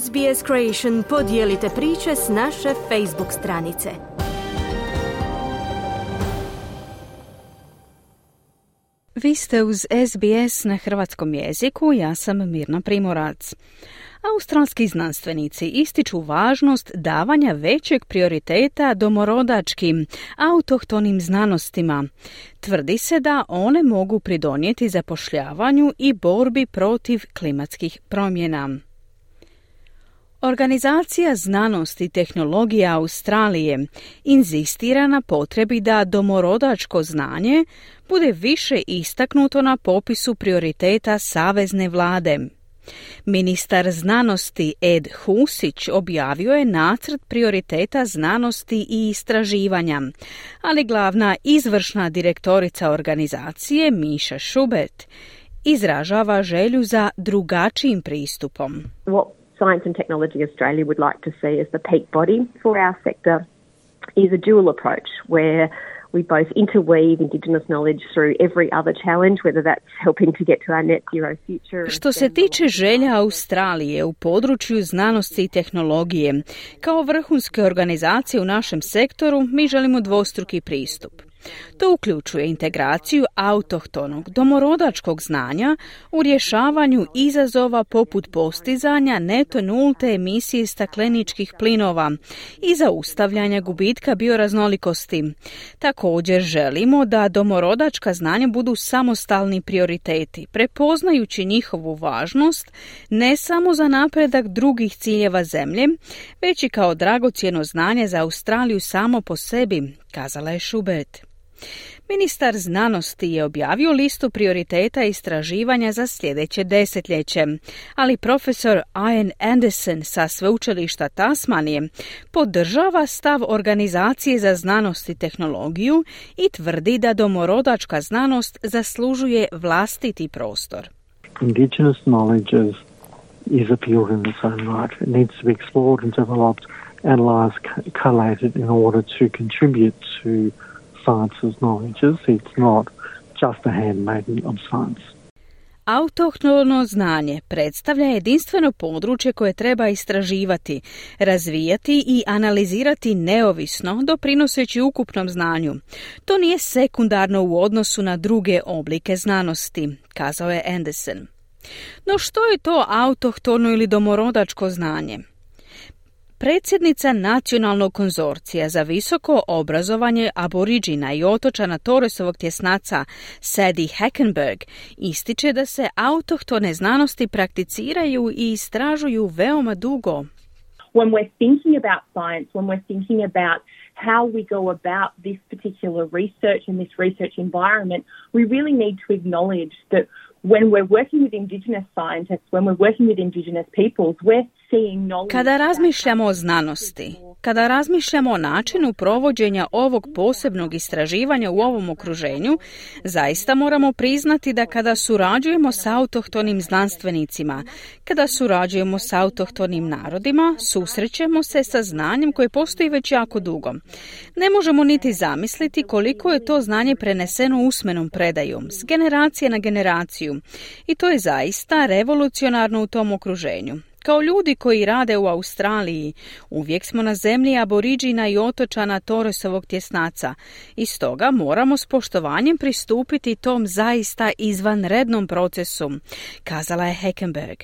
SBS Creation podijelite priče s naše Facebook stranice. Vi ste uz SBS na hrvatskom jeziku, ja sam Mirna Primorac. Australski znanstvenici ističu važnost davanja većeg prioriteta domorodačkim, autohtonim znanostima. Tvrdi se da one mogu pridonijeti zapošljavanju i borbi protiv klimatskih promjena. Organizacija znanosti i tehnologije Australije inzistira na potrebi da domorodačko znanje bude više istaknuto na popisu prioriteta savezne vlade. Ministar znanosti Ed Husić objavio je nacrt prioriteta znanosti i istraživanja, ali glavna izvršna direktorica organizacije Miša Šubet izražava želju za drugačijim pristupom. What Science and Technology Australia would like to see as the peak body for our sector is a dual approach where we both interweave Indigenous knowledge through every other challenge, whether that's helping to get to our net zero future. Što se tiče želja Australije u području znanosti i tehnologije, kao vrhunske organizacije u našem sektoru mi želimo dvostruki pristup. To uključuje integraciju autohtonog domorodačkog znanja u rješavanju izazova poput postizanja neto nulte emisije stakleničkih plinova i zaustavljanja gubitka bioraznolikosti. Također želimo da domorodačka znanja budu samostalni prioriteti, prepoznajući njihovu važnost ne samo za napredak drugih ciljeva zemlje, već i kao dragocjeno znanje za Australiju samo po sebi, kazala je Schubert. Ministar znanosti je objavio listu prioriteta istraživanja za sljedeće desetljeće, ali profesor Ian Anderson sa Sveučilišta Tasmanije podržava stav Organizacije za znanost i tehnologiju i tvrdi da domorodačka znanost zaslužuje vlastiti prostor. Indigenous knowledge is a field in its own right. It needs to be explored and developed, analyzed, collated in order to contribute to science's knowledges. It's not just a handmaiden of science. Autohtono znanje predstavlja jedinstveno područje koje treba istraživati, razvijati i analizirati neovisno, doprinoseći ukupnom znanju. To nije sekundarno u odnosu na druge oblike znanosti, kazao je Anderson. No što je to autohtono ili domorodačko znanje? Predsjednica Nacionalnog konzorcija za visoko obrazovanje aboriđina i otočana Toresovog tjesnaca Sadie Heckenberg ističe da se autohtone znanosti prakticiraju i istražuju veoma dugo. When we're thinking about science, when we're thinking about how we go about this particular research and this research environment, we really need to acknowledge that when we're working with Indigenous scientists, when we're working with Indigenous peoples, we're seeing knowledge. Kada razmišljamo o znanosti, kada razmišljamo o načinu provođenja ovog posebnog istraživanja u ovom okruženju, zaista moramo priznati da kada surađujemo s autohtonim znanstvenicima, kada surađujemo s autohtonim narodima, susrećemo se sa znanjem koje postoji već jako dugo. Ne možemo niti zamisliti koliko je to znanje preneseno usmenom predajom, s generacije na generaciju. I to je zaista revolucionarno u tom okruženju. Kao ljudi koji rade u Australiji, uvijek smo na zemlji aboriđina i otočana Toresovog tjesnaca i stoga moramo s poštovanjem pristupiti tom zaista izvanrednom procesu, kazala je Heckenberg.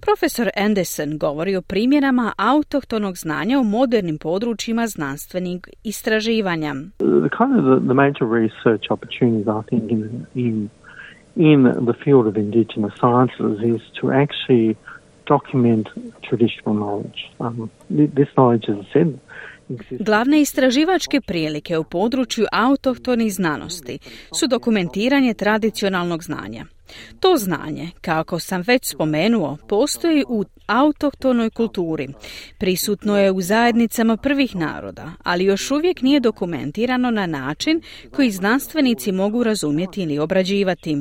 Profesor Anderson govori o primjerama autohtonog znanja u modernim područjima znanstvenih istraživanja. The major research opportunities I think in the field of indigenous sciences is to actually document traditional knowledge. This knowledge is said. Glavne istraživačke prilike u području autohtonih znanosti su dokumentiranje tradicionalnog znanja. To znanje, kako sam već spomenuo, postoji u autohtonoj kulturi. Prisutno je u zajednicama prvih naroda, ali još uvijek nije dokumentirano na način koji znanstvenici mogu razumjeti ili obrađivati.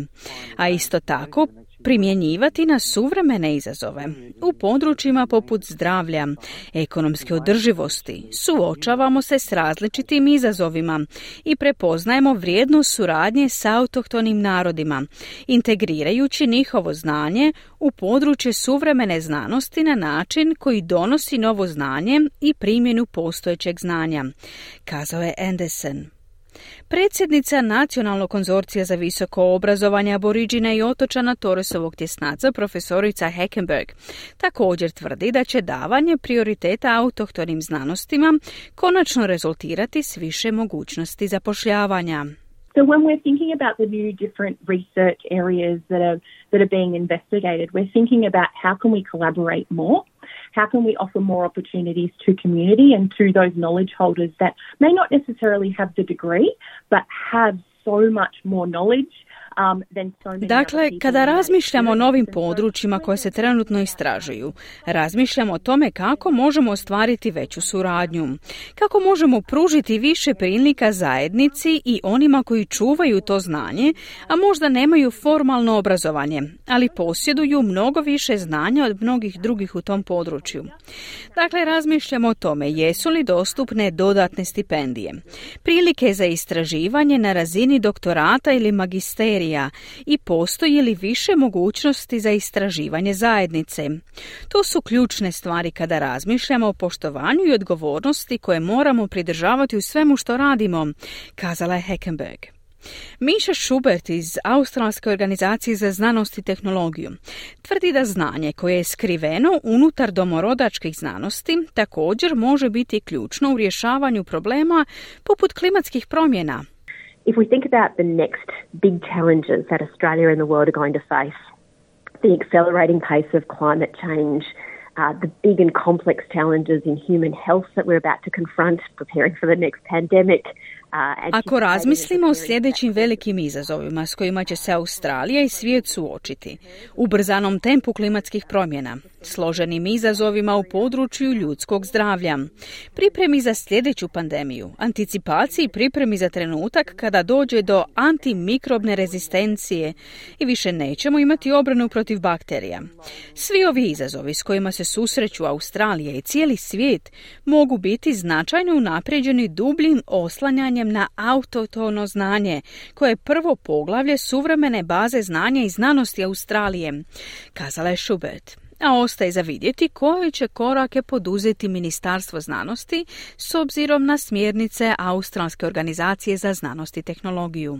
A isto tako, primjenjivati na suvremene izazove u područjima poput zdravlja, ekonomske održivosti, suočavamo se s različitim izazovima i prepoznajemo vrijednost suradnje s autohtonim narodima, integracije integrirajući njihovo znanje u područje suvremene znanosti na način koji donosi novo znanje i primjenu postojećeg znanja, kazao je Anderson. Predsjednica Nacionalnog konzorcija za visoko obrazovanje aboriđina i otočana Toresovog tjesnaca, profesorica Heckenberg, također tvrdi da će davanje prioriteta autohtonim znanostima konačno rezultirati s više mogućnosti zapošljavanja. So when we're thinking about the new different research areas that are being investigated, we're thinking about how can we collaborate more? How can we offer more opportunities to community and to those knowledge holders that may not necessarily have the degree, but have so much more knowledge? Dakle, kada razmišljamo o novim područjima koje se trenutno istražuju, razmišljamo o tome kako možemo ostvariti veću suradnju, kako možemo pružiti više prilika zajednici i onima koji čuvaju to znanje, a možda nemaju formalno obrazovanje, ali posjeduju mnogo više znanja od mnogih drugih u tom području. Dakle, razmišljamo o tome jesu li dostupne dodatne stipendije, prilike za istraživanje na razini doktorata ili magisterija, i postoji li više mogućnosti za istraživanje zajednice. To su ključne stvari kada razmišljamo o poštovanju i odgovornosti koje moramo pridržavati u svemu što radimo, kazala je Heckenberg. Misha Schubert iz Australske organizacije za znanost i tehnologiju tvrdi da znanje koje je skriveno unutar domorodačkih znanosti također može biti ključno u rješavanju problema poput klimatskih promjena. If we think about the next big challenges that Australia and the world are going to face, the accelerating pace of climate change, the big and complex challenges in human health that we're about to confront, preparing for the next pandemic. Ako razmislimo o sljedećim velikim izazovima s kojima će se Australija i svijet suočiti, ubrzanom tempu klimatskih promjena, složenim izazovima u području ljudskog zdravlja, pripremi za sljedeću pandemiju, anticipaciji i pripremi za trenutak kada dođe do antimikrobne rezistencije i više nećemo imati obranu protiv bakterija. Svi ovi izazovi s kojima se susreću Australija i cijeli svijet mogu biti značajno unaprijeđeni dubljim oslanjanjem na autohtono znanje, koje je prvo poglavlje suvremene baze znanja i znanosti Australije, kazala je Schubert. A ostaje za vidjeti koje će korake poduzeti Ministarstvo znanosti s obzirom na smjernice Australske organizacije za znanost i tehnologiju.